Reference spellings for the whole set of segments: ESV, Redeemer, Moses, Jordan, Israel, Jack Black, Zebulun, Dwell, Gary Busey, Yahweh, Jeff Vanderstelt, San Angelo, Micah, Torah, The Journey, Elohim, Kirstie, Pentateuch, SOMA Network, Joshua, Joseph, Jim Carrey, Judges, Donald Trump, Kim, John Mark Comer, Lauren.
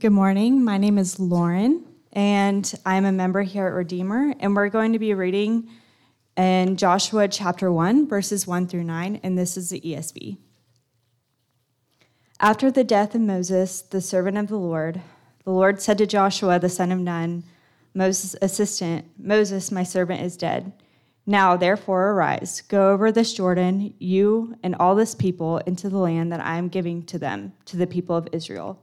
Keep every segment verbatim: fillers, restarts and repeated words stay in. Good morning. My name is Lauren, and I'm a member here at Redeemer, and we're going to be reading in Joshua chapter one, verses one through nine, and this is the E S V. After the death of Moses, the servant of the Lord, the Lord said to Joshua, the son of Nun, Moses' assistant, Moses, my servant, is dead. Now, therefore, arise, go over this Jordan, you and all this people, into the land that I am giving to them, to the people of Israel.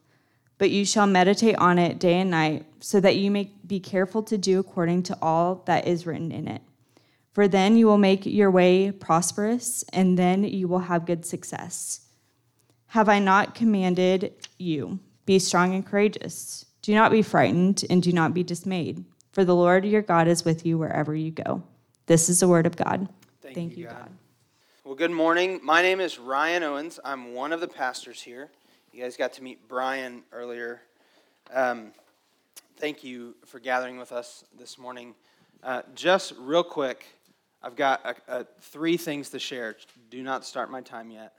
but you shall meditate on it day and night, so that you may be careful to do according to all that is written in it. For then you will make your way prosperous, and then you will have good success. Have I not commanded you? Be strong and courageous. Do not be frightened, and do not be dismayed, for the Lord your God is with you wherever you go. This is the word of God. Thank, Thank you, God. God. Well, good morning. My name is Ryan Owens. I'm one of the pastors here. You guys got to meet Brian earlier. Um, thank you for gathering with us this morning. Uh, just real quick, I've got a, a three things to share. Do not start my time yet.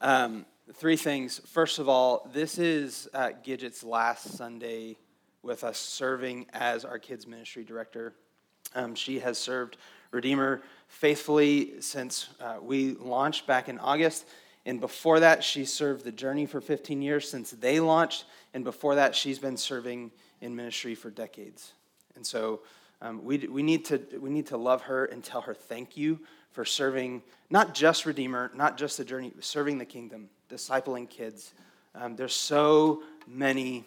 Um, three things. First of all, this is uh, Gidget's last Sunday with us serving as our kids ministry director. Um, she has served Redeemer faithfully since uh, we launched back in August. And before that, she served The Journey for fifteen years since they launched. And before that, she's been serving in ministry for decades. And so um, we we need to we need to love her and tell her thank you for serving not just Redeemer, not just The Journey, but serving the kingdom, discipling kids. Um, there's so many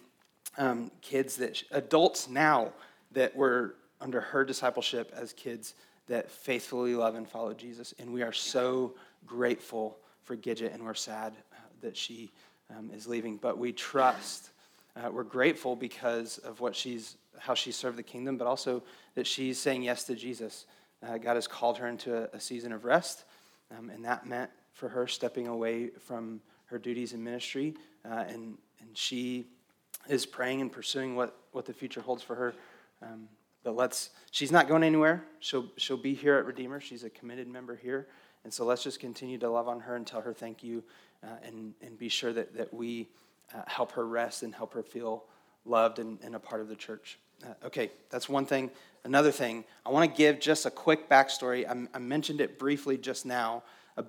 um, kids that adults now that were under her discipleship as kids that faithfully love and follow Jesus, and we are so grateful for Gidget, and we're sad that she um, is leaving, but we trust. Uh, we're grateful because of what she's, how she served the kingdom, but also that she's saying yes to Jesus. Uh, God has called her into a, a season of rest, um, and that meant for her stepping away from her duties in ministry, uh, and and she is praying and pursuing what, what the future holds for her. Um, but let's, she's not going anywhere. She'll she'll be here at Redeemer. She's a committed member here. And so let's just continue to love on her and tell her thank you uh, and, and be sure that, that we uh, help her rest and help her feel loved and, and a part of the church. Uh, okay, that's one thing. Another thing, I want to give just a quick backstory. I, I mentioned it briefly just now. A,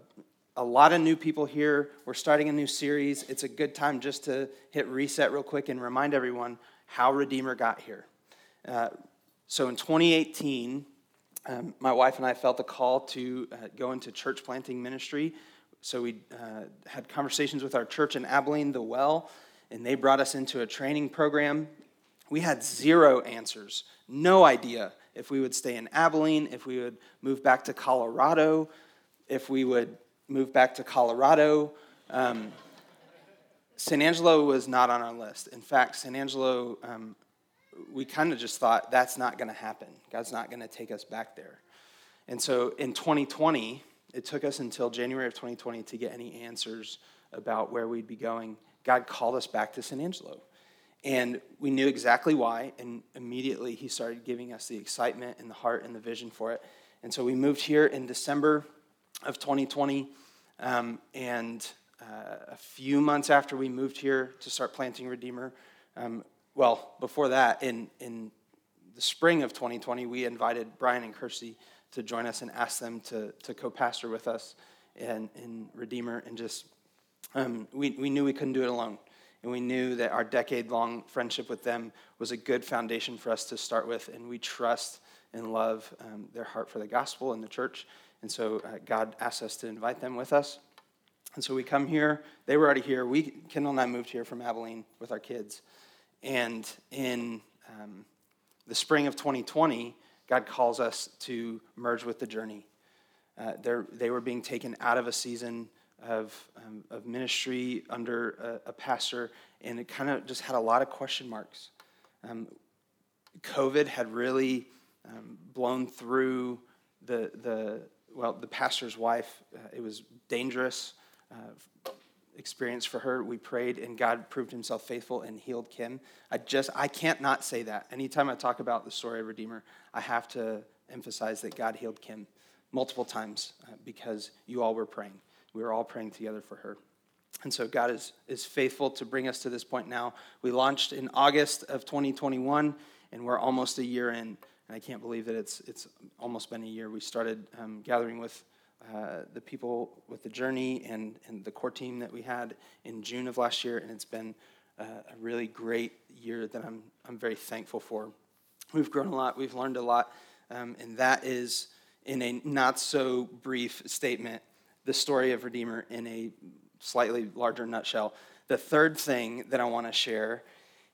a lot of new people here. We're starting a new series. It's a good time just to hit reset real quick and remind everyone how Redeemer got here. Uh, so in twenty eighteen... Um, my wife and I felt the call to uh, go into church planting ministry, so we uh, had conversations with our church in Abilene, The Well, and they brought us into a training program. We had zero answers, no idea if we would stay in Abilene, if we would move back to Colorado, if we would move back to Colorado. Um, San Angelo was not on our list. In fact, San Angelo... Um, we kind of just thought, that's not going to happen. God's not going to take us back there. And so in twenty twenty, it took us until January of twenty twenty to get any answers about where we'd be going. God called us back to San Angelo. And we knew exactly why, and immediately he started giving us the excitement and the heart and the vision for it. And so we moved here in December of twenty twenty, um, and uh, a few months after we moved here to start planting Redeemer, um, Well, before that, in, in the spring of twenty twenty, we invited Brian and Kirstie to join us and asked them to, to co-pastor with us in, in Redeemer. And just, um, we, we knew we couldn't do it alone. And we knew that our decade-long friendship with them was a good foundation for us to start with. And we trust and love um, their heart for the gospel and the church. And so uh, God asked us to invite them with us. And so we come here. They were already here. We Kendall and I moved here from Abilene with our kids. And in um, the spring of twenty twenty, God calls us to merge with The Journey. Uh, they were being taken out of a season of um, of ministry under a, a pastor, and it kind of just had a lot of question marks. Um, COVID had really um, blown through the the well the pastor's wife. Uh, it was dangerous uh, experience for her. We prayed, and God proved Himself faithful and healed Kim. I just I can't not say that. Anytime I talk about the story of Redeemer, I have to emphasize that God healed Kim multiple times uh, because you all were praying. We were all praying together for her. And so God is, is faithful to bring us to this point now. We launched in August of twenty twenty-one, and we're almost a year in. And I can't believe that it's it's almost been a year. We started um, gathering with uh, the people with The Journey and, and the core team that we had in June of last year, and it's been uh, a really great year that I'm I'm very thankful for. We've grown a lot. We've learned a lot. Um, and that is, in a not-so-brief statement, the story of Redeemer in a slightly larger nutshell. The third thing that I want to share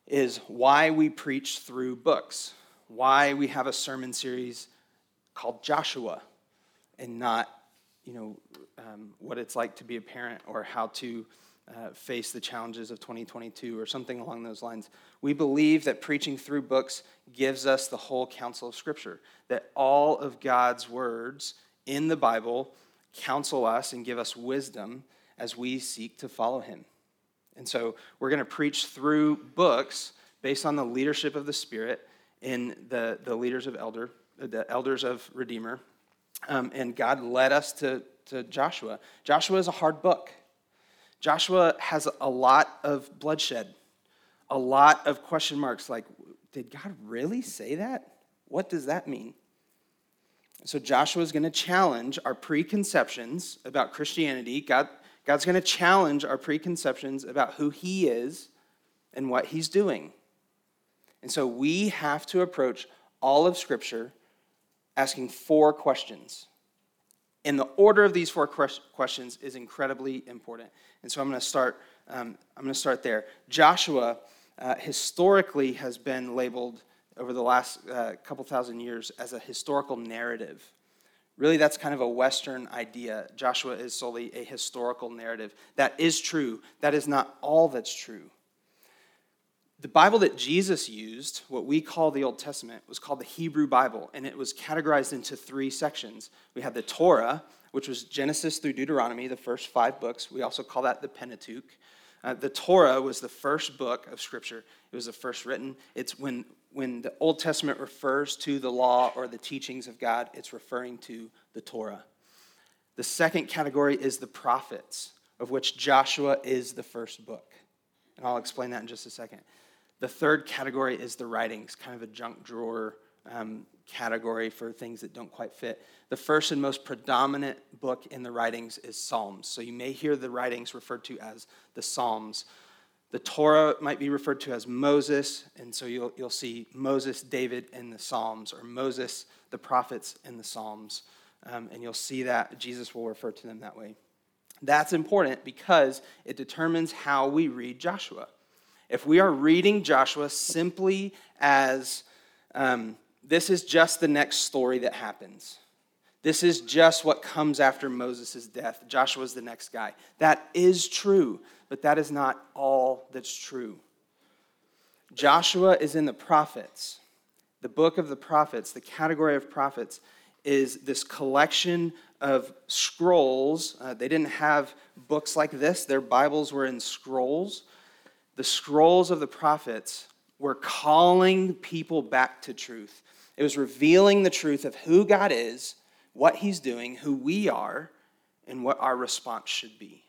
is why we preach through books, why we have a sermon series called Joshua and not, you know, um, what it's like to be a parent or how to uh, face the challenges of twenty twenty-two or something along those lines. We believe that preaching through books gives us the whole counsel of Scripture, that all of God's words in the Bible counsel us and give us wisdom as we seek to follow Him. And so we're going to preach through books based on the leadership of the Spirit in the, the leaders of elder, the elders of Redeemer. Um, and God led us to, to Joshua. Joshua is a hard book. Joshua has a lot of bloodshed, a lot of question marks like, did God really say that? What does that mean? So Joshua is going to challenge our preconceptions about Christianity. God, God's going to challenge our preconceptions about who He is and what He's doing. And so we have to approach all of Scripture asking four questions. And the order of these four questions is incredibly important. And so I'm going to start. Um, I'm going to start there. Joshua uh, historically has been labeled over the last uh, couple thousand years as a historical narrative. Really, that's kind of a Western idea. Joshua is solely a historical narrative. That is true. That is not all that's true. The Bible that Jesus used, what we call the Old Testament, was called the Hebrew Bible, and it was categorized into three sections. We had the Torah, which was Genesis through Deuteronomy, the first five books. We also call that the Pentateuch. Uh, the Torah was the first book of Scripture. It was the first written. It's when when the Old Testament refers to the law or the teachings of God, it's referring to the Torah. The second category is the prophets, of which Joshua is the first book. And I'll explain that in just a second. The third category is the writings, kind of a junk drawer um, category for things that don't quite fit. The first and most predominant book in the writings is Psalms. So you may hear the writings referred to as the Psalms. The Torah might be referred to as Moses, and so you'll you'll see Moses, David, and the Psalms, or Moses, the prophets, and the Psalms. Um, and you'll see that Jesus will refer to them that way. That's important because it determines how we read Joshua. If we are reading Joshua simply as um, this is just the next story that happens, this is just what comes after Moses' death, Joshua's the next guy, that is true, but that is not all that's true. Joshua is in the prophets. The book of the prophets, the category of prophets, is this collection of scrolls. Uh, they didn't have books like this. Their Bibles were in scrolls. The scrolls of the prophets were calling people back to truth. It was revealing the truth of who God is, what He's doing, who we are, and what our response should be.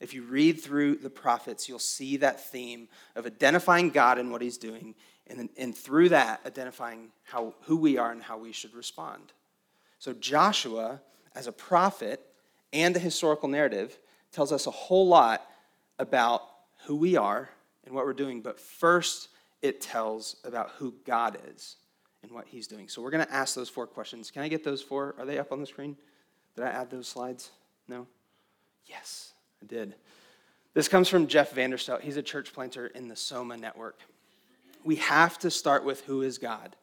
If you read through the prophets, you'll see that theme of identifying God and what He's doing, and, and through that, identifying how who we are and how we should respond. So Joshua, as a prophet and a historical narrative, tells us a whole lot about who we are and what we're doing, but first it tells about who God is. and what he's doing. So we're going to ask those four questions. Can I get those four? Are they up on the screen? Did I add those slides? No? Yes, I did. This comes from Jeff Vanderstelt. He's a church planter in the SOMA Network. We have to start with who is God.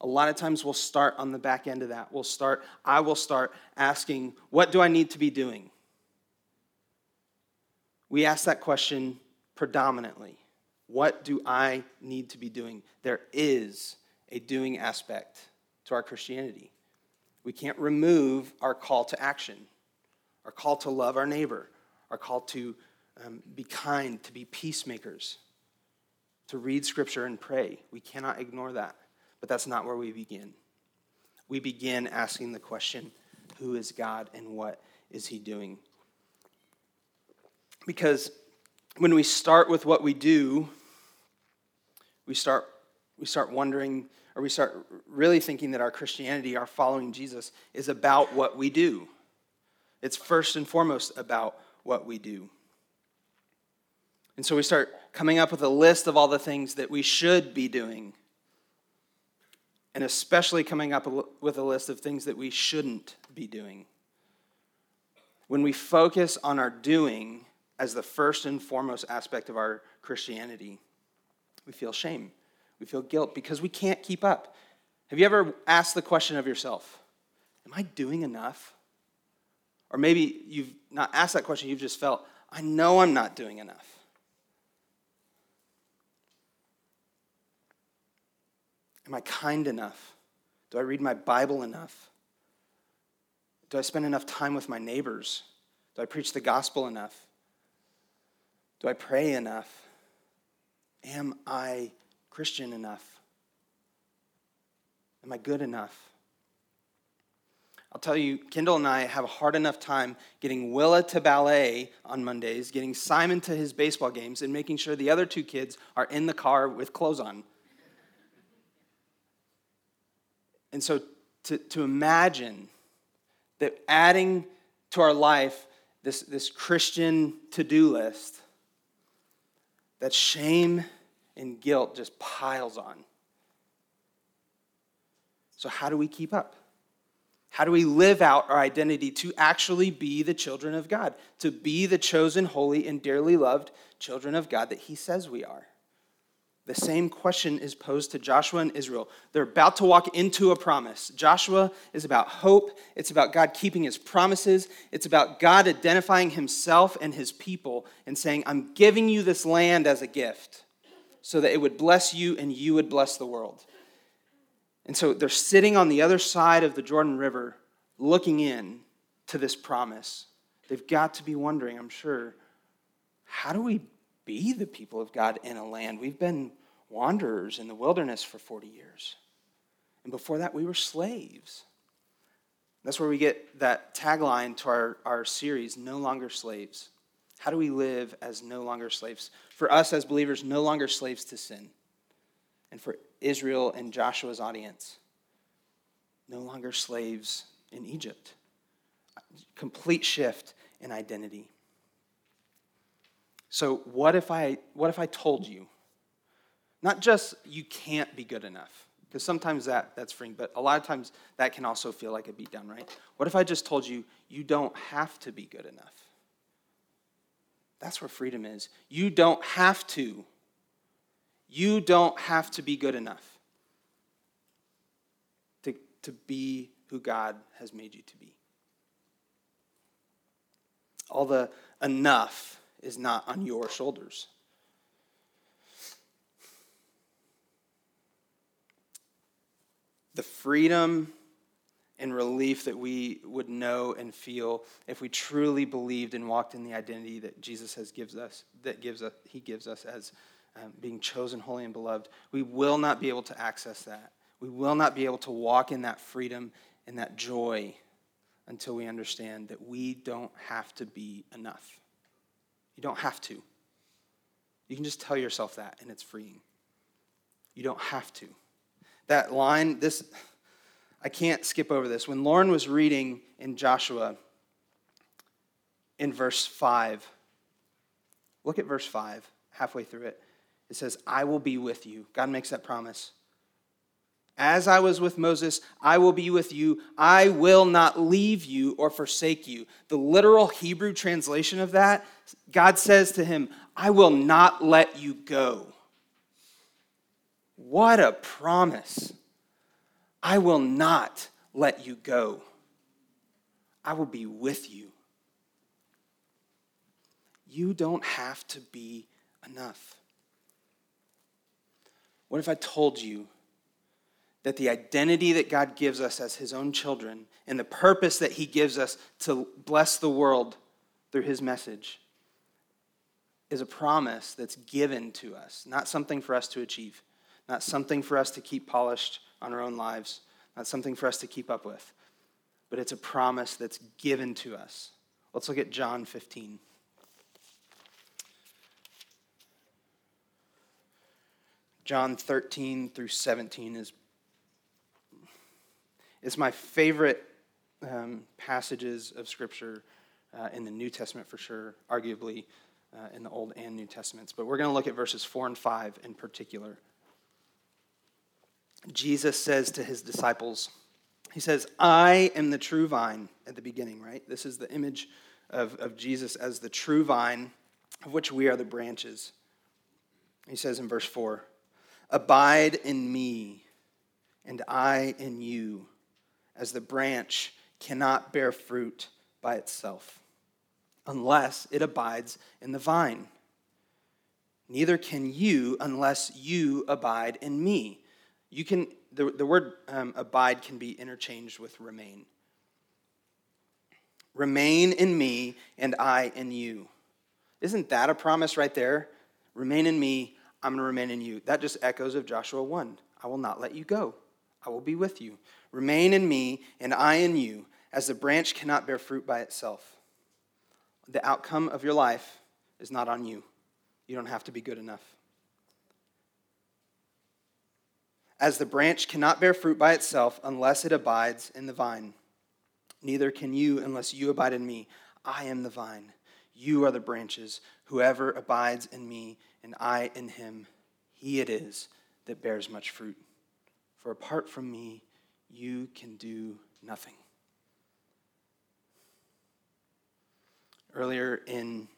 A lot of times we'll start on the back end of that. We'll start, I will start asking, what do I need to be doing? We ask that question predominantly. What do I need to be doing? There is a doing aspect to our Christianity. We can't remove our call to action, our call to love our neighbor, our call to um, be kind, to be peacemakers, to read scripture and pray. We cannot ignore that. But that's not where we begin. We begin asking the question, who is God and what is he doing? Because when we start with what we do, we start we start wondering, or we start really thinking that our Christianity, our following Jesus, is about what we do. It's first and foremost about what we do. And so we start coming up with a list of all the things that we should be doing, and especially coming up with a list of things that we shouldn't be doing. When we focus on our doing as the first and foremost aspect of our Christianity, we feel shame, we feel guilt, because we can't keep up. Have you ever asked the question of yourself, am I doing enough? Or maybe you've not asked that question, you've just felt, I know I'm not doing enough. Am I kind enough? Do I read my Bible enough? Do I spend enough time with my neighbors? Do I preach the gospel enough? Do I pray enough? Am I Christian enough? Am I good enough? I'll tell you, Kendall and I have a hard enough time getting Willa to ballet on Mondays, getting Simon to his baseball games, and making sure the other two kids are in the car with clothes on. And so to, to imagine that adding to our life this, this Christian to-do list, that shame and guilt just piles on. So how do we keep up? How do we live out our identity to actually be the children of God, to be the chosen, holy, and dearly loved children of God that he says we are? The same question is posed to Joshua and Israel. They're about to walk into a promise. Joshua is about hope. It's about God keeping his promises. It's about God identifying himself and his people and saying, I'm giving you this land as a gift so that it would bless you and you would bless the world. And so they're sitting on the other side of the Jordan River looking in to this promise. They've got to be wondering, I'm sure, how do we be the people of God in a land? We've been wanderers in the wilderness for forty years. And before that, we were slaves. That's where we get that tagline to our, our series, No Longer Slaves. How do we live as no longer slaves? For us as believers, no longer slaves to sin. And for Israel and Joshua's audience, no longer slaves in Egypt. Complete shift in identity. So what if I what if I told you, not just you can't be good enough, because sometimes that, that's freeing, but a lot of times that can also feel like a beatdown, right? What if I just told you, you don't have to be good enough? That's where freedom is. You don't have to. You don't have to be good enough to, to be who God has made you to be. All the enough is not on your shoulders. The freedom and relief that we would know and feel if we truly believed and walked in the identity that Jesus has gives us, that gives us, he gives us as um, being chosen, holy, and beloved, we will not be able to access that. We will not be able to walk in that freedom and that joy until we understand that we don't have to be enough. You don't have to. You can just tell yourself that, and it's freeing. You don't have to. That line, this, I can't skip over this. When Lauren was reading in Joshua, in verse five, look at verse five, halfway through it. It says, I will be with you. God makes that promise. As I was with Moses, I will be with you. I will not leave you or forsake you. The literal Hebrew translation of that, God says to him, I will not let you go. What a promise. I will not let you go. I will be with you. You don't have to be enough. What if I told you that the identity that God gives us as his own children and the purpose that he gives us to bless the world through his message is a promise that's given to us, not something for us to achieve, not something for us to keep polished on our own lives, not something for us to keep up with, but it's a promise that's given to us. Let's look at John fifteen. John thirteen through seventeen is It's my favorite um, passages of Scripture uh, in the New Testament for sure, arguably uh, in the Old and New Testaments. But we're going to look at verses four and five in particular. Jesus says to his disciples, he says, I am the true vine at the beginning, right? This is the image of, of Jesus as the true vine, of which we are the branches. He says in verse four, abide in me and I in you, as the branch cannot bear fruit by itself, unless it abides in the vine. Neither can you unless you abide in me. You can the, the word um, abide can be interchanged with remain. Remain in me and I in you. Isn't that a promise right there? Remain in me, I'm going to remain in you. That just echoes of Joshua one. I will not let you go. I will be with you. Remain in me, and I in you, as the branch cannot bear fruit by itself. The outcome of your life is not on you. You don't have to be good enough. As the branch cannot bear fruit by itself unless it abides in the vine, neither can you unless you abide in me. I am the vine. You are the branches. Whoever abides in me, and I in him, he it is that bears much fruit. For apart from me, you can do nothing. Earlier in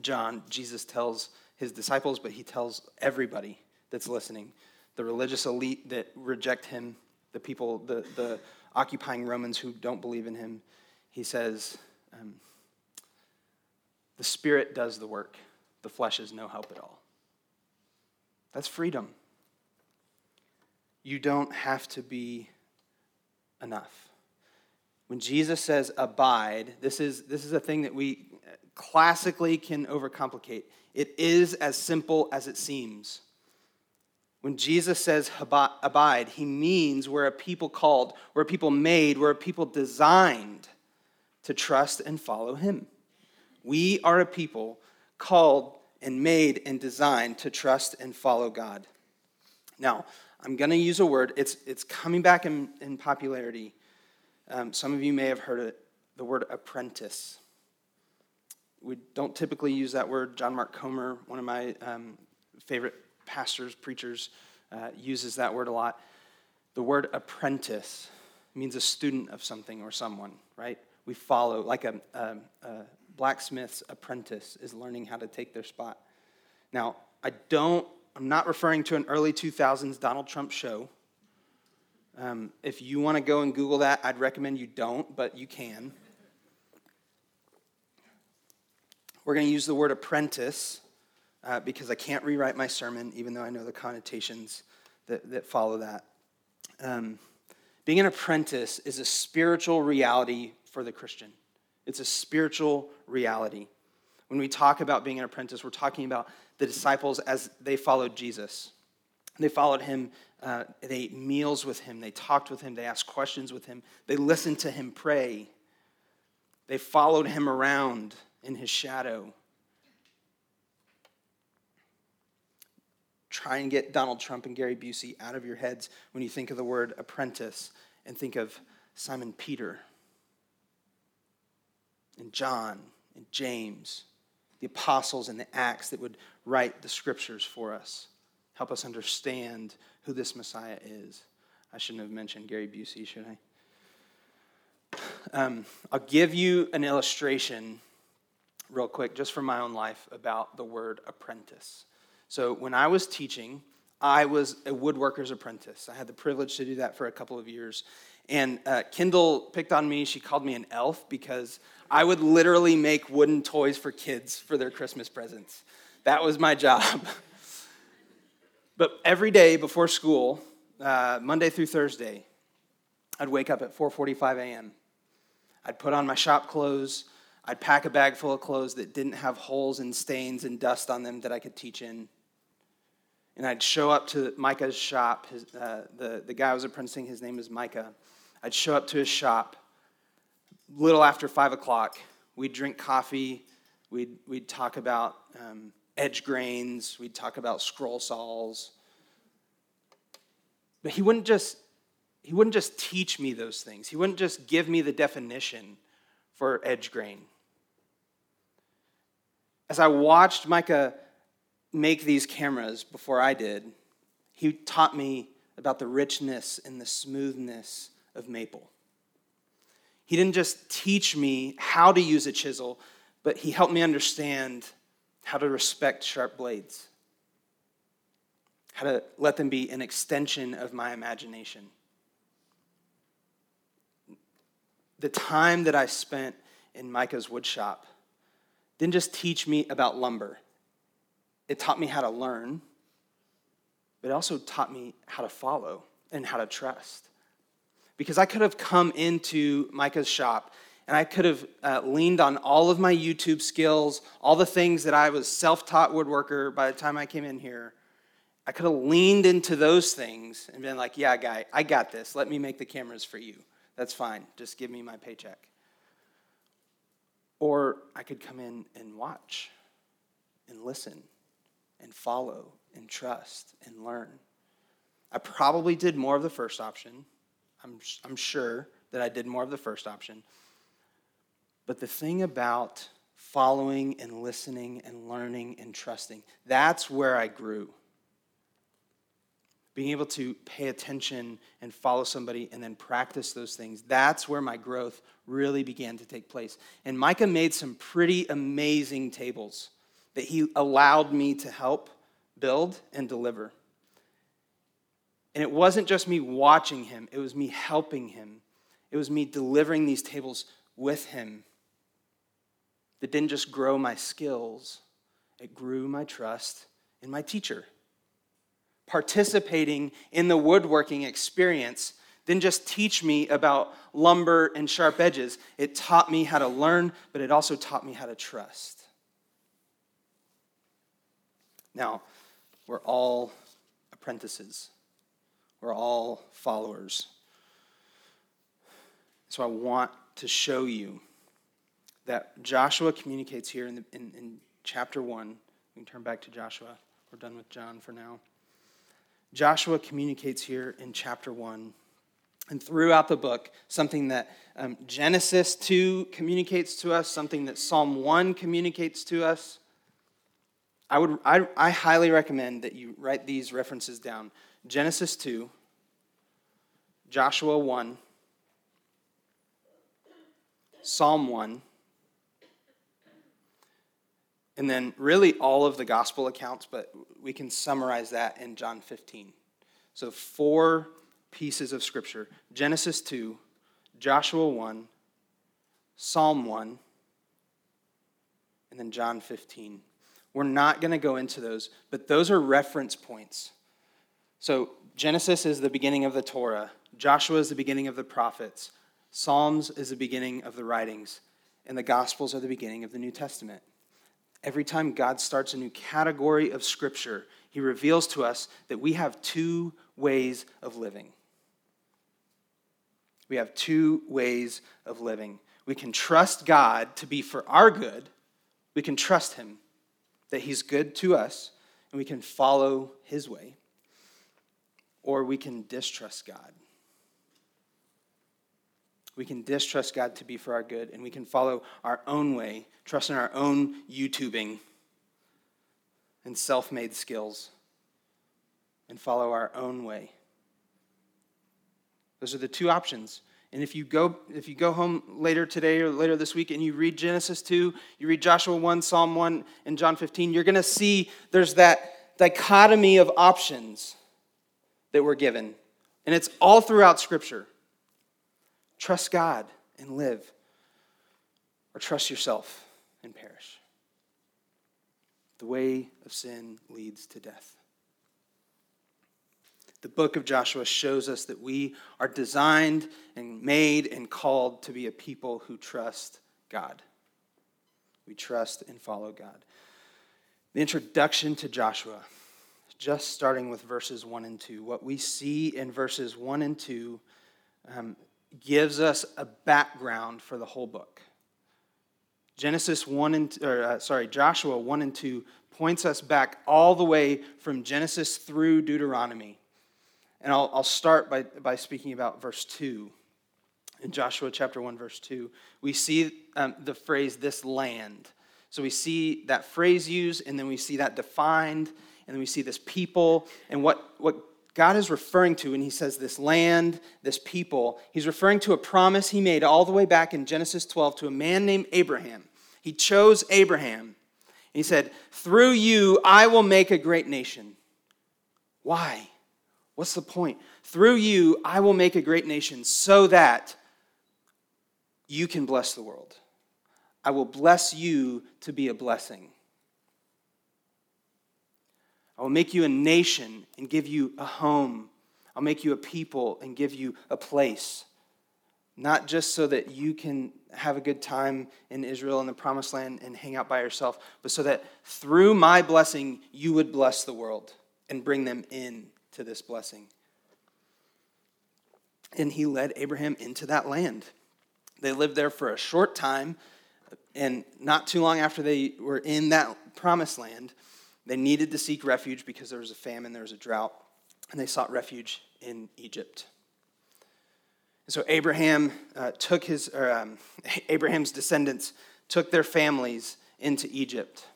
John, Jesus tells his disciples, but he tells everybody that's listening, the religious elite that reject him, the people, the, the occupying Romans who don't believe in him, he says, um, the Spirit does the work. The flesh is no help at all. That's freedom. You don't have to be enough. When Jesus says abide, this is, this is a thing that we classically can overcomplicate. It is as simple as it seems. When Jesus says abide, he means we're a people called, we're a people made, we're a people designed to trust and follow him. We are a people called and made and designed to trust and follow God. Now, I'm going to use a word. It's it's coming back in, in popularity. Um, some of you may have heard it, the word apprentice. We don't typically use that word. John Mark Comer, one of my um, favorite pastors, preachers, uh, uses that word a lot. The word apprentice means a student of something or someone, right? We follow, like a, a, a blacksmith's apprentice is learning how to take their spot. Now, I don't I'm not referring to an early two thousands Donald Trump show. Um, if you want to go and Google that, I'd recommend you don't, but you can. We're going to use the word apprentice uh, because I can't rewrite my sermon, even though I know the connotations that, that follow that. Um, being an apprentice is a spiritual reality for the Christian. It's a spiritual reality. When we talk about being an apprentice, we're talking about the disciples as they followed Jesus. They followed him. Uh, they ate meals with him. They talked with him. They asked questions with him. They listened to him pray. They followed him around in his shadow. Try and get Donald Trump and Gary Busey out of your heads when you think of the word apprentice and think of Simon Peter and John and James, the apostles and the Acts that would write the scriptures for us, help us understand who this Messiah is. I shouldn't have mentioned Gary Busey, should I? Um, I'll give you an illustration real quick, just from my own life, about the word apprentice. So when I was teaching, I was a woodworker's apprentice. I had the privilege to do that for a couple of years. And uh, Kendall picked on me. She called me an elf because I would literally make wooden toys for kids for their Christmas presents. That was my job. But every day before school, uh, Monday through Thursday, I'd wake up at four forty-five a.m. I'd put on my shop clothes. I'd pack a bag full of clothes that didn't have holes and stains and dust on them that I could teach in. And I'd show up to Micah's shop. His, uh, the, the guy I was apprenticing, his name is Micah. I'd show up to his shop little after five o'clock. We'd drink coffee. We'd, we'd talk about um, edge grains. We'd talk about scroll saws. But he wouldn't just he wouldn't just teach me those things. He wouldn't just give me the definition for edge grain. As I watched Micah make these cameras before I did, he taught me about the richness and the smoothness of maple. He didn't just teach me how to use a chisel, but he helped me understand how to respect sharp blades, how to let them be an extension of my imagination. The time that I spent in Micah's woodshop didn't just teach me about lumber. It taught me how to learn, but it also taught me how to follow and how to trust. Because I could have come into Micah's shop and I could have uh, leaned on all of my YouTube skills, all the things that I was self-taught woodworker by the time I came in here. I could have leaned into those things and been like, yeah, guy, I got this. Let me make the cameras for you. That's fine. Just give me my paycheck. Or I could come in and watch and listen and follow and trust and learn. I probably did more of the first option. I'm, I'm sure that I did more of the first option. But the thing about following and listening and learning and trusting, that's where I grew. Being able to pay attention and follow somebody and then practice those things, that's where my growth really began to take place. And Micah made some pretty amazing tables that he allowed me to help build and deliver. And it wasn't just me watching him, it was me helping him. It was me delivering these tables with him that didn't just grow my skills, it grew my trust in my teacher. Participating in the woodworking experience didn't just teach me about lumber and sharp edges. It taught me how to learn, but it also taught me how to trust. Now, we're all apprentices. We're all followers. So I want to show you that Joshua communicates here in, the, in, in chapter one. We can turn back to Joshua. We're done with John for now. Joshua communicates here in chapter one and throughout the book, something that um, Genesis two communicates to us, something that Psalm one communicates to us. I would I, I highly recommend that you write these references down. Genesis two, Joshua one, Psalm one, and then really all of the gospel accounts, but we can summarize that in John fifteen. So four pieces of scripture: Genesis two, Joshua one, Psalm one, and then John fifteen. We're not going to go into those, but those are reference points. So Genesis is the beginning of the Torah. Joshua is the beginning of the prophets. Psalms is the beginning of the writings. And the Gospels are the beginning of the New Testament. Every time God starts a new category of scripture, he reveals to us that we have two ways of living. We have two ways of living. We can trust God to be for our good. We can trust him, that he's good to us, and we can follow his way. Or we can distrust God. We can distrust God to be for our good, and we can follow our own way, trust in our own YouTubing and self-made skills, and follow our own way. Those are the two options. And if you go if you go home later today or later this week and you read Genesis two, you read Joshua one, Psalm one, and John fifteen, you're going to see there's that dichotomy of options that we're given. And it's all throughout Scripture. Trust God and live, or trust yourself and perish. The way of sin leads to death. The book of Joshua shows us that we are designed and made and called to be a people who trust God. We trust and follow God. The introduction to Joshua, just starting with verses one and two, what we see in verses one and two um, gives us a background for the whole book. Genesis one and or, uh, sorry, Joshua one and two points us back all the way from Genesis through Deuteronomy. And I'll, I'll start by, by speaking about verse two. In Joshua chapter one, verse two, we see um, the phrase, this land. So we see that phrase used, and then we see that defined, and then we see this people. And what, what God is referring to when he says this land, this people, he's referring to a promise he made all the way back in Genesis twelve to a man named Abraham. He chose Abraham. He said, through you, I will make a great nation. Why? What's the point? Through you, I will make a great nation so that you can bless the world. I will bless you to be a blessing. I will make you a nation and give you a home. I'll make you a people and give you a place. Not just so that you can have a good time in Israel in the promised land and hang out by yourself, but so that through my blessing, you would bless the world and bring them in to this blessing. And he led Abraham into that land. They lived there for a short time, and not too long after they were in that promised land, they needed to seek refuge because there was a famine, there was a drought, and they sought refuge in Egypt. And so Abraham uh, took his, or, um, Abraham's descendants took their families into Egypt,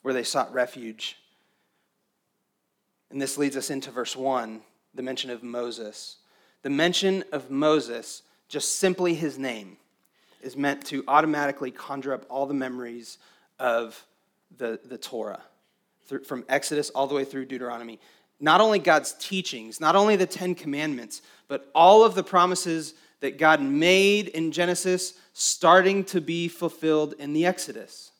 where they sought refuge. And this leads us into verse one, the mention of Moses. The mention of Moses, just simply his name, is meant to automatically conjure up all the memories of the, the Torah, through, from Exodus all the way through Deuteronomy. Not only God's teachings, not only the Ten Commandments, but all of the promises that God made in Genesis starting to be fulfilled in the Exodus.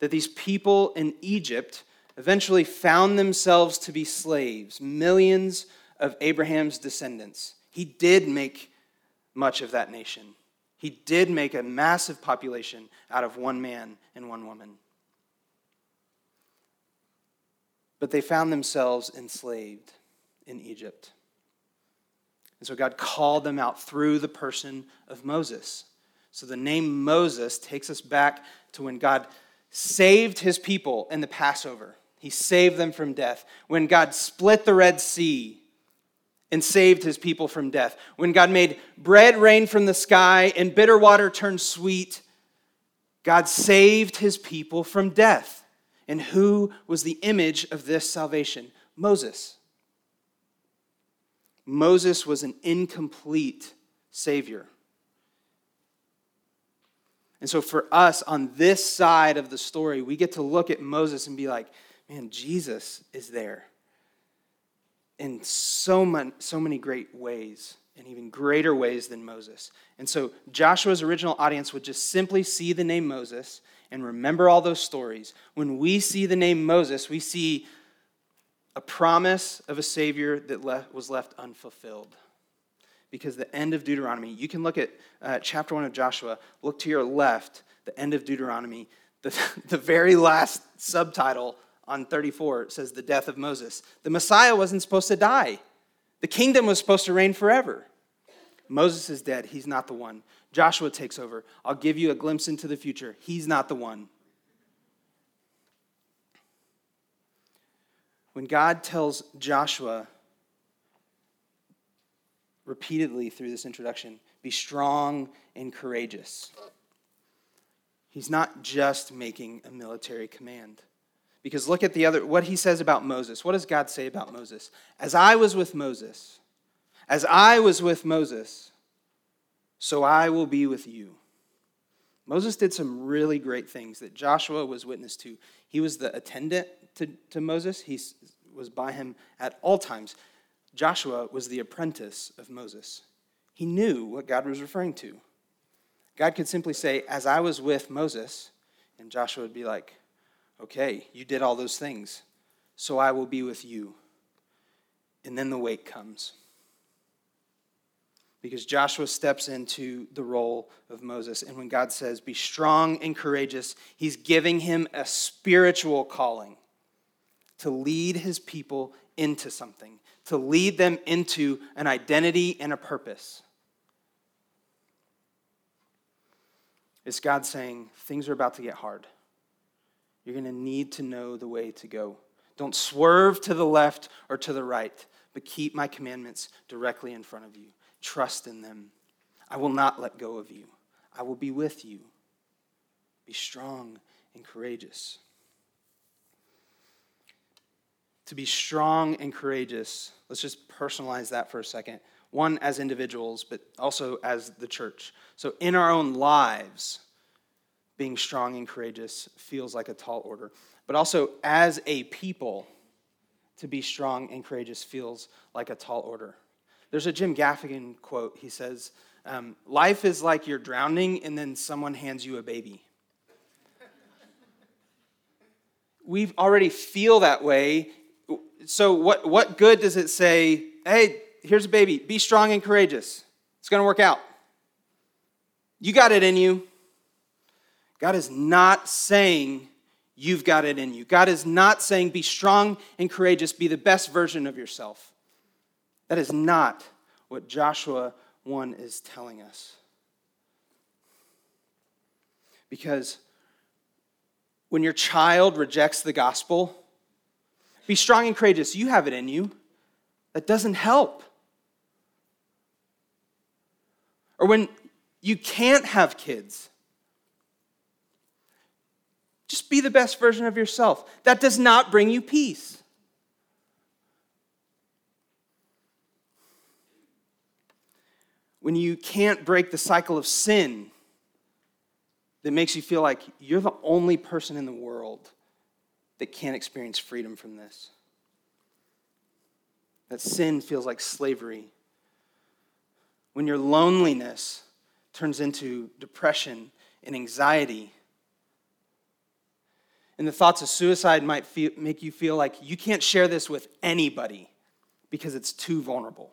That these people in Egypt eventually found themselves to be slaves, millions of Abraham's descendants. He did make much of that nation. He did make a massive population out of one man and one woman. But they found themselves enslaved in Egypt. And so God called them out through the person of Moses. So the name Moses takes us back to when God saved his people in the Passover. He saved them from death. When God split the Red Sea and saved his people from death. When God made bread rain from the sky and bitter water turned sweet, God saved his people from death. And who was the image of this salvation? Moses. Moses was an incomplete Savior. And so for us on this side of the story, we get to look at Moses and be like, man, Jesus is there in so many, so many great ways, and even greater ways than Moses. And so Joshua's original audience would just simply see the name Moses and remember all those stories. When we see the name Moses, we see a promise of a Savior that le- was left unfulfilled. Because the end of Deuteronomy, you can look at uh, chapter one of Joshua, look to your left, the end of Deuteronomy, the, the very last subtitle on thirty-four, it says the death of Moses. The Messiah wasn't supposed to die. The kingdom was supposed to reign forever. Moses is dead. He's not the one. Joshua takes over. I'll give you a glimpse into the future. He's not the one. When God tells Joshua repeatedly through this introduction, be strong and courageous, he's not just making a military command. Because look at the other, what he says about Moses. What does God say about Moses? As I was with Moses, As I was with Moses, so I will be with you. Moses did some really great things that Joshua was witness to. He was the attendant to, to Moses. He was by him at all times. Joshua was the apprentice of Moses. He knew what God was referring to. God could simply say, as I was with Moses, and Joshua would be like, okay, you did all those things, so I will be with you. And then the wait comes. Because Joshua steps into the role of Moses. And when God says, be strong and courageous, he's giving him a spiritual calling to lead his people into something, to lead them into an identity and a purpose. It's God saying, things are about to get hard. You're going to need to know the way to go. Don't swerve to the left or to the right, but keep my commandments directly in front of you. Trust in them. I will not let go of you. I will be with you. Be strong and courageous. To be strong and courageous, let's just personalize that for a second. One, as individuals, but also as the church. So in our own lives, being strong and courageous feels like a tall order. But also as a people, to be strong and courageous feels like a tall order. There's a Jim Gaffigan quote. He says, um, life is like you're drowning and then someone hands you a baby. We already feel that way. So what, what good does it say, hey, here's a baby, be strong and courageous. It's going to work out. You got it in you. God is not saying you've got it in you. God is not saying be strong and courageous, be the best version of yourself. That is not what Joshua one is telling us. Because when your child rejects the gospel, be strong and courageous. You have it in you. That doesn't help. Or when you can't have kids, just be the best version of yourself. That does not bring you peace. When you can't break the cycle of sin that makes you feel like you're the only person in the world that can't experience freedom from this. That sin feels like slavery. When your loneliness turns into depression and anxiety, and the thoughts of suicide might feel, make you feel like you can't share this with anybody because it's too vulnerable.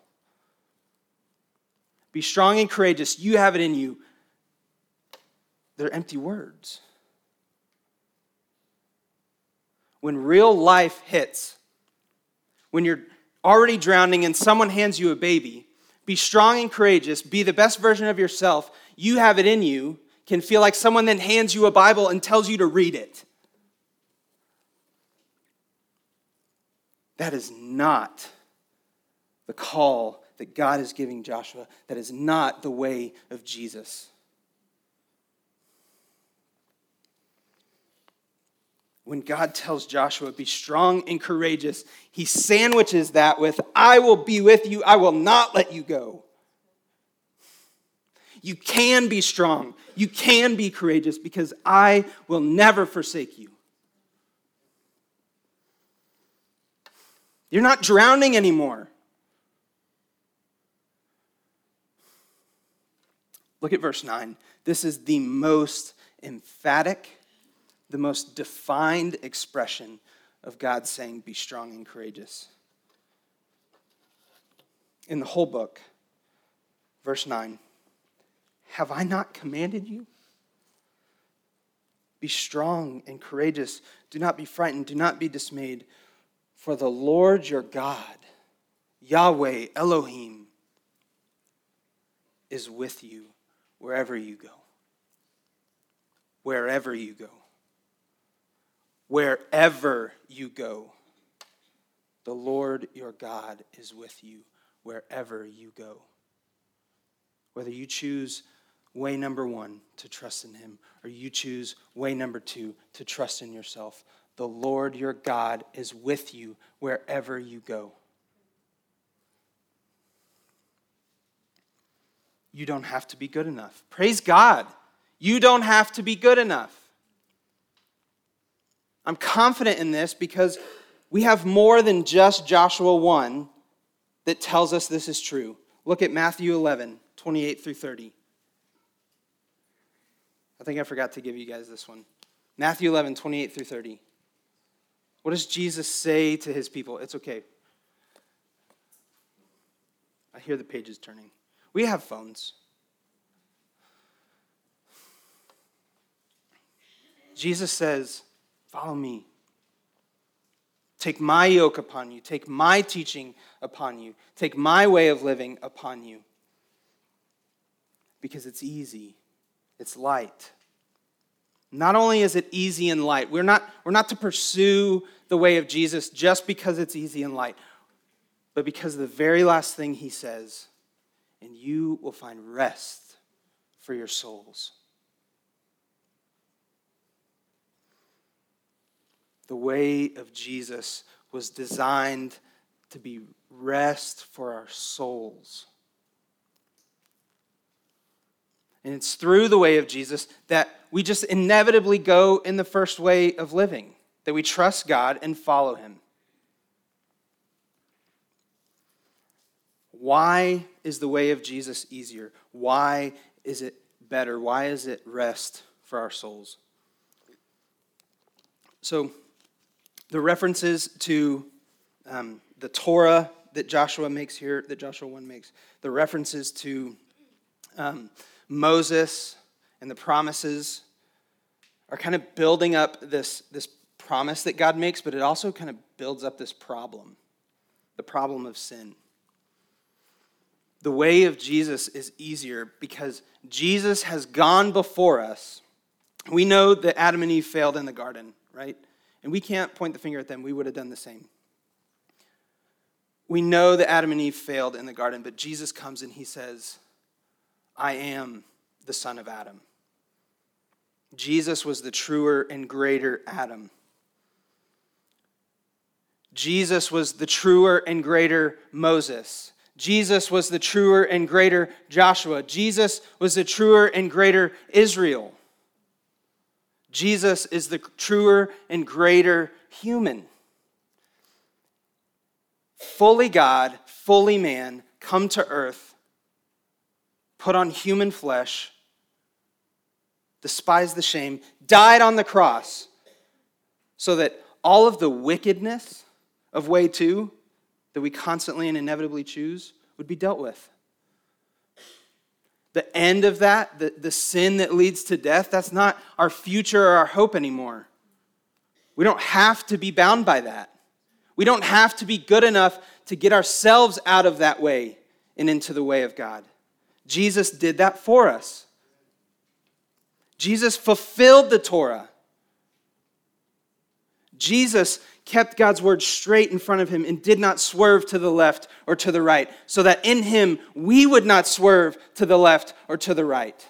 Be strong and courageous. You have it in you. They're empty words. When real life hits, when you're already drowning and someone hands you a baby, be strong and courageous. Be the best version of yourself. You have it in you. Can feel like someone then hands you a Bible and tells you to read it. That is not the call that God is giving Joshua. That is not the way of Jesus. When God tells Joshua, be strong and courageous, he sandwiches that with, I will be with you, I will not let you go. You can be strong, you can be courageous, because I will never forsake you. You're not drowning anymore. Look at verse nine. This is the most emphatic, the most defined expression of God saying, be strong and courageous. In the whole book, verse nine, have I not commanded you? Be strong and courageous. Do not be frightened. Do not be dismayed. For the Lord your God, Yahweh Elohim, is with you. Wherever you go, wherever you go, wherever you go, the Lord your God is with you wherever you go. Whether you choose way number one to trust in him or you choose way number two to trust in yourself, the Lord your God is with you wherever you go. you don't have to be good enough. Praise God. You don't have to be good enough. I'm confident in this because we have more than just Joshua one that tells us this is true. Look at Matthew eleven, twenty-eight through thirty. I think I forgot to give you guys this one. Matthew eleven, twenty-eight through thirty. What does Jesus say to his people? It's okay. I hear the pages turning. We have phones. Jesus says, follow me. Take my yoke upon you. Take my teaching upon you. Take my way of living upon you. Because it's easy. It's light. Not only is it easy and light, we're not, we're not to pursue the way of Jesus just because it's easy and light, but because the very last thing he says, and you will find rest for your souls. The way of Jesus was designed to be rest for our souls. And it's through the way of Jesus that we just inevitably go in the first way of living, that we trust God and follow him. Why is the way of Jesus easier? Why is it better? Why is it rest for our souls? So, the references to um, the Torah that Joshua makes here, that Joshua one makes, the references to um, Moses and the promises are kind of building up this, this promise that God makes, but it also kind of builds up this problem, the problem of sin. The way of Jesus is easier because Jesus has gone before us. We know that Adam and Eve failed in the garden, right? And we can't point the finger at them. We would have done the same. We know that Adam and Eve failed in the garden, but Jesus comes and he says, I am the son of Adam. Jesus was the truer and greater Adam. Jesus was the truer and greater Moses. Jesus was the truer and greater Joshua. Jesus was the truer and greater Israel. Jesus is the truer and greater human. Fully God, fully man, come to earth, put on human flesh, despised the shame, died on the cross so that all of the wickedness of way two that we constantly and inevitably choose would be dealt with. The end of that, the, the sin that leads to death, that's not our future or our hope anymore. We don't have to be bound by that. We don't have to be good enough to get ourselves out of that way and into the way of God. Jesus did that for us. Jesus fulfilled the Torah. Jesus kept God's word straight in front of him and did not swerve to the left or to the right, so that in him we would not swerve to the left or to the right.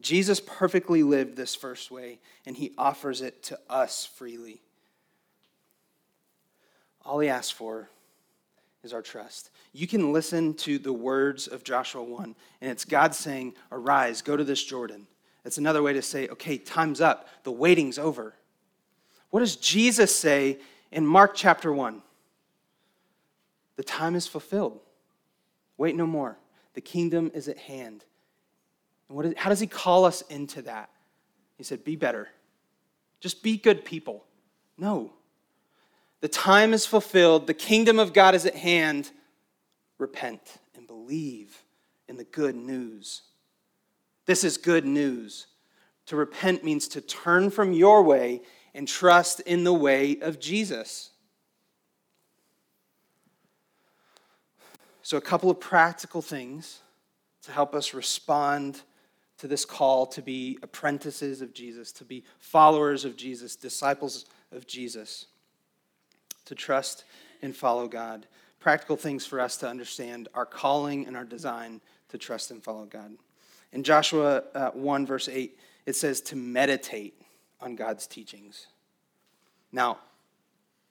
Jesus perfectly lived this first way, and he offers it to us freely. All he asks for is our trust. You can listen to the words of Joshua one, and it's God saying, arise, go to this Jordan. That's another way to say, okay, time's up. The waiting's over. What does Jesus say in Mark chapter one? The time is fulfilled. Wait no more. The kingdom is at hand. And what is, how does he call us into that? He said, be better. Just be good people. No. The time is fulfilled. The kingdom of God is at hand. Repent and believe in the good news. This is good news. To repent means to turn from your way and trust in the way of Jesus. So, a couple of practical things to help us respond to this call to be apprentices of Jesus, to be followers of Jesus, disciples of Jesus, to trust and follow God. Practical things for us to understand our calling and our design to trust and follow God. In Joshua one, verse eight, it says to meditate on God's teachings. Now,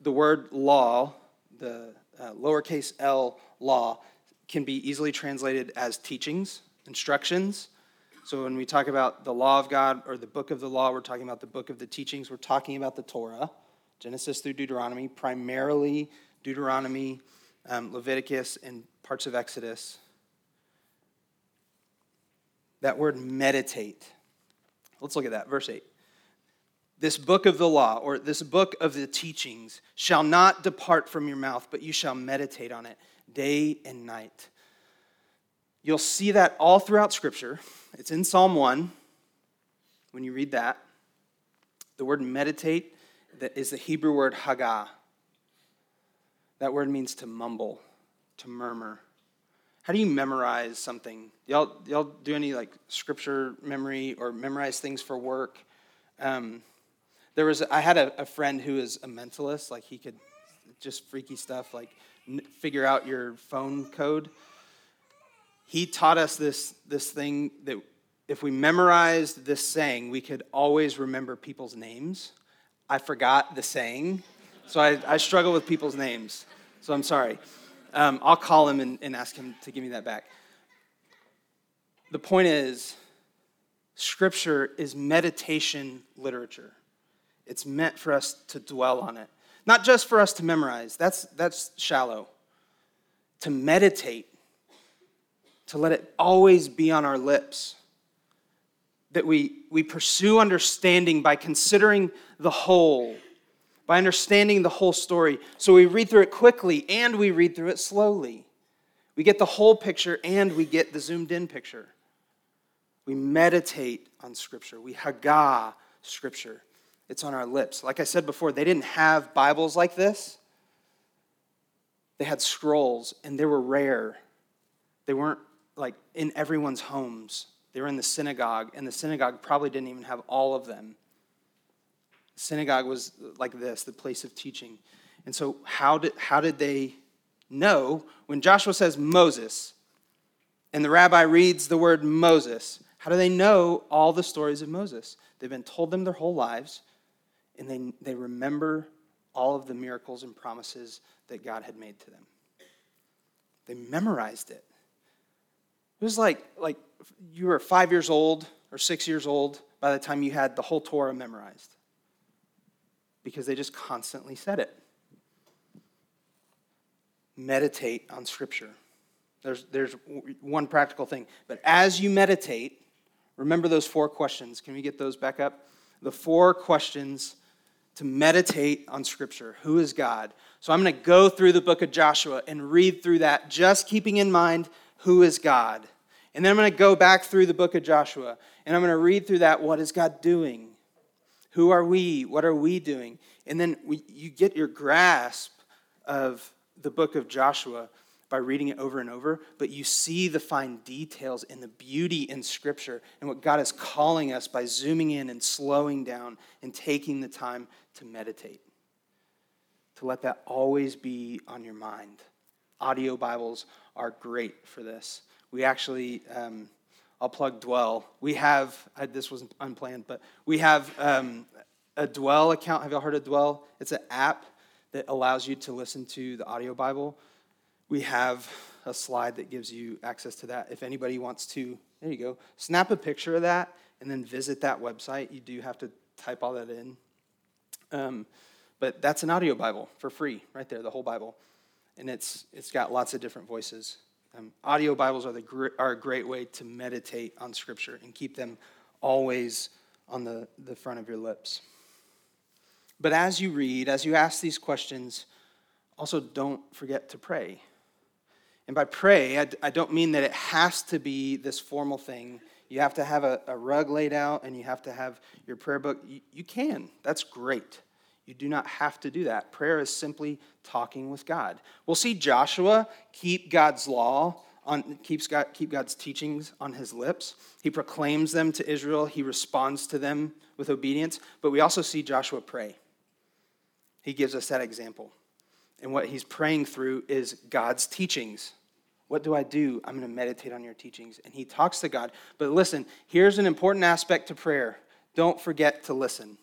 the word law, the uh, lowercase l, law, can be easily translated as teachings, instructions. So when we talk about the law of God or the book of the law, we're talking about the book of the teachings. We're talking about the Torah, Genesis through Deuteronomy, primarily Deuteronomy, um, Leviticus, and parts of Exodus. That word meditate. Let's look at that, verse eight. This book of the law, or this book of the teachings, shall not depart from your mouth, but you shall meditate on it day and night. You'll see that all throughout Scripture. It's in Psalm one. When you read that, the word meditate is the Hebrew word hagah. That word means to mumble, to murmur. How do you memorize something? Y'all, y'all do any like Scripture memory or memorize things for work? Um, there was I had a, a friend who is a mentalist. Like he could just freaky stuff. Like n- figure out your phone code. He taught us this, this thing that if we memorized this saying, we could always remember people's names. I forgot the saying, so I, I struggle with people's names, so I'm sorry. Um, I'll call him and, and ask him to give me that back. The point is, Scripture is meditation literature. It's meant for us to dwell on it, not just for us to memorize. That's, that's shallow. To meditate. To let it always be on our lips, that we, we pursue understanding by considering the whole, by understanding the whole story. So we read through it quickly and we read through it slowly. We get the whole picture and we get the zoomed-in picture. We meditate on Scripture. We hagah Scripture. It's on our lips. Like I said before, they didn't have Bibles like this. They had scrolls, and they were rare. They weren't like in everyone's homes. They were in the synagogue, and the synagogue probably didn't even have all of them. The synagogue was like this, the place of teaching. And so how did how did they know when Joshua says Moses and the rabbi reads the word Moses? How do they know all the stories of Moses? They've been told them their whole lives, and they they remember all of the miracles and promises that God had made to them. They memorized it. It was like, like you were five years old or six years old by the time you had the whole Torah memorized, because they just constantly said it. Meditate on Scripture. There's, there's one practical thing. But as you meditate, remember those four questions. Can we get those back up? The four questions to meditate on Scripture. Who is God? So I'm going to go through the book of Joshua and read through that, just keeping in mind who is God? And then I'm going to go back through the book of Joshua, and I'm going to read through that. What is God doing? Who are we? What are we doing? And then we, you get your grasp of the book of Joshua by reading it over and over, but you see the fine details and the beauty in Scripture and what God is calling us by zooming in and slowing down and taking the time to meditate, to let that always be on your mind. Audio Bibles are great for this. We actually, um, I'll plug Dwell. We have, I, this was unplanned, but we have um, a Dwell account. Have y'all heard of Dwell? It's an app that allows you to listen to the audio Bible. We have a slide that gives you access to that. If anybody wants to, there you go, snap a picture of that and then visit that website. You do have to type all that in. Um, but that's an audio Bible for free right there, the whole Bible. And it's it's got lots of different voices. Um, audio Bibles are the gr- are a great way to meditate on Scripture and keep them always on the, the front of your lips. But as you read, as you ask these questions, also don't forget to pray. And by pray, I, d- I don't mean that it has to be this formal thing. You have to have a, a rug laid out, and you have to have your prayer book. You, you can. That's great. You do not have to do that. Prayer is simply talking with God. We'll see Joshua keep God's law, on, keeps God, keep God's teachings on his lips. He proclaims them to Israel. He responds to them with obedience. But we also see Joshua pray. He gives us that example. And what he's praying through is God's teachings. What do I do? I'm going to meditate on your teachings. And he talks to God. But listen, here's an important aspect to prayer. Don't forget to listen.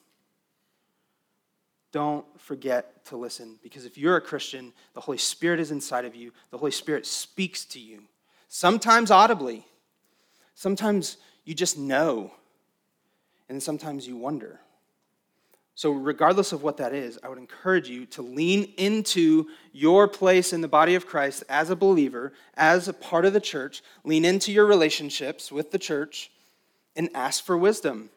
Don't forget to listen, because if you're a Christian, the Holy Spirit is inside of you. The Holy Spirit speaks to you, sometimes audibly. Sometimes you just know, and sometimes you wonder. So regardless of what that is, I would encourage you to lean into your place in the body of Christ as a believer, as a part of the church. Lean into your relationships with the church and ask for wisdom.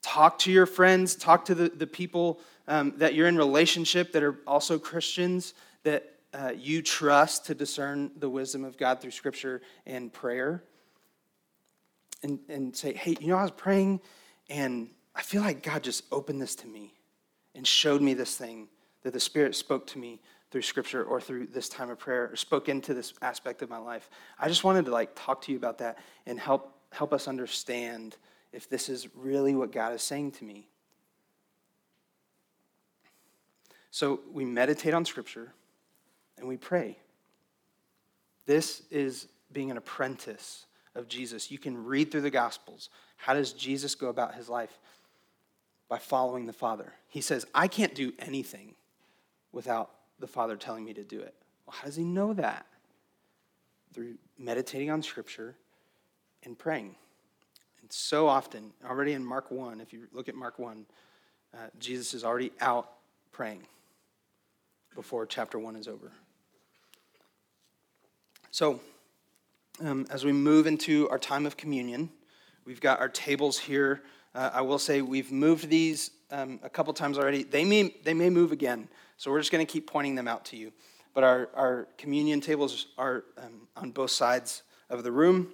Talk to your friends. Talk to the, the people um, that you're in relationship that are also Christians that uh, you trust to discern the wisdom of God through Scripture and prayer. And, and say, hey, you know, I was praying and I feel like God just opened this to me and showed me this thing that the Spirit spoke to me through Scripture or through this time of prayer or spoke into this aspect of my life. I just wanted to like talk to you about that and help help us understand if this is really what God is saying to me. So we meditate on Scripture and we pray. This is being an apprentice of Jesus. You can read through the Gospels. How does Jesus go about his life? By following the Father. He says, I can't do anything without the Father telling me to do it. Well, how does he know that? Through meditating on Scripture and praying. And so often, already in Mark one, if you look at Mark one, uh, Jesus is already out praying before chapter one is over. So, um, as we move into our time of communion, we've got our tables here. Uh, I will say we've moved these um, a couple times already. They may they may move again, so we're just going to keep pointing them out to you. But our, our communion tables are um, on both sides of the room,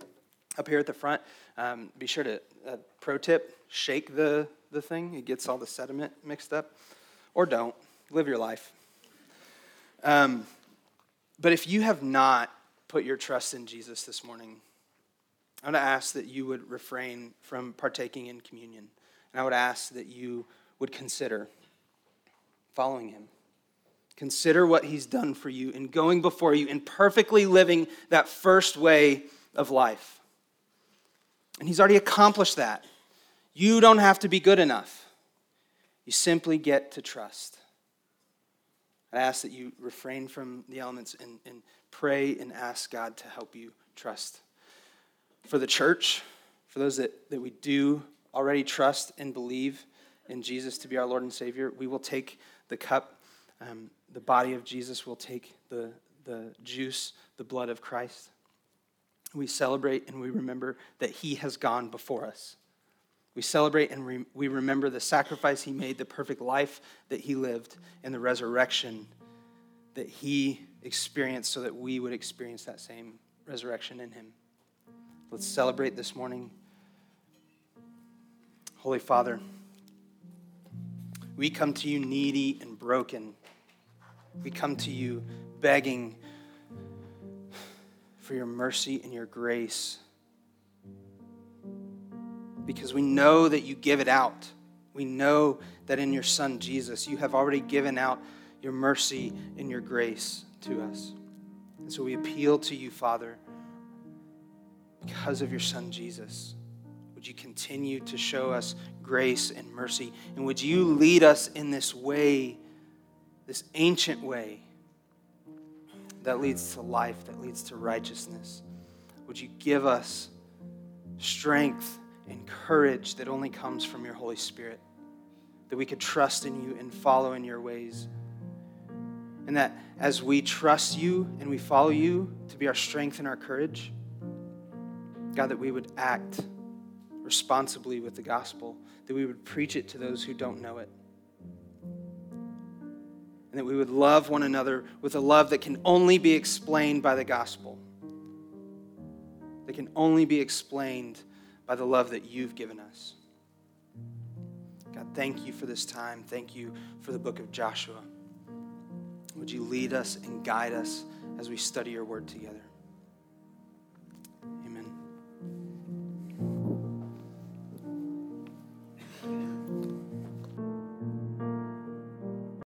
up here at the front. Um, be sure to, uh, pro tip, shake the, the thing. It gets all the sediment mixed up. Or don't. Live your life. Um, but if you have not put your trust in Jesus this morning, I would ask that you would refrain from partaking in communion. And I would ask that you would consider following him. Consider what he's done for you in going before you and perfectly living that first way of life. And he's already accomplished that. You don't have to be good enough. You simply get to trust. I'd ask that you refrain from the elements and, and pray and ask God to help you trust. For the church, for those that, that we do already trust and believe in Jesus to be our Lord and Savior, we will take the cup, um, the body of Jesus, we'll take the, the juice, the blood of Christ. We celebrate and we remember that he has gone before us. We celebrate and re- we remember the sacrifice he made, the perfect life that he lived, and the resurrection that he experienced so that we would experience that same resurrection in him. Let's celebrate this morning. Holy Father, we come to you needy and broken. We come to you begging for your mercy and your grace because we know that you give it out. We know that in your Son, Jesus, you have already given out your mercy and your grace to us. And so we appeal to you, Father, because of your Son, Jesus, would you continue to show us grace and mercy? And would you lead us in this way, this ancient way that leads to life, that leads to righteousness? Would you give us strength and courage that only comes from your Holy Spirit, that we could trust in you and follow in your ways? And that as we trust you and we follow you to be our strength and our courage, God, that we would act responsibly with the gospel, that we would preach it to those who don't know it, and that we would love one another with a love that can only be explained by the gospel, that can only be explained by the love that you've given us. God, thank you for this time. Thank you for the book of Joshua. Would you lead us and guide us as we study your word together?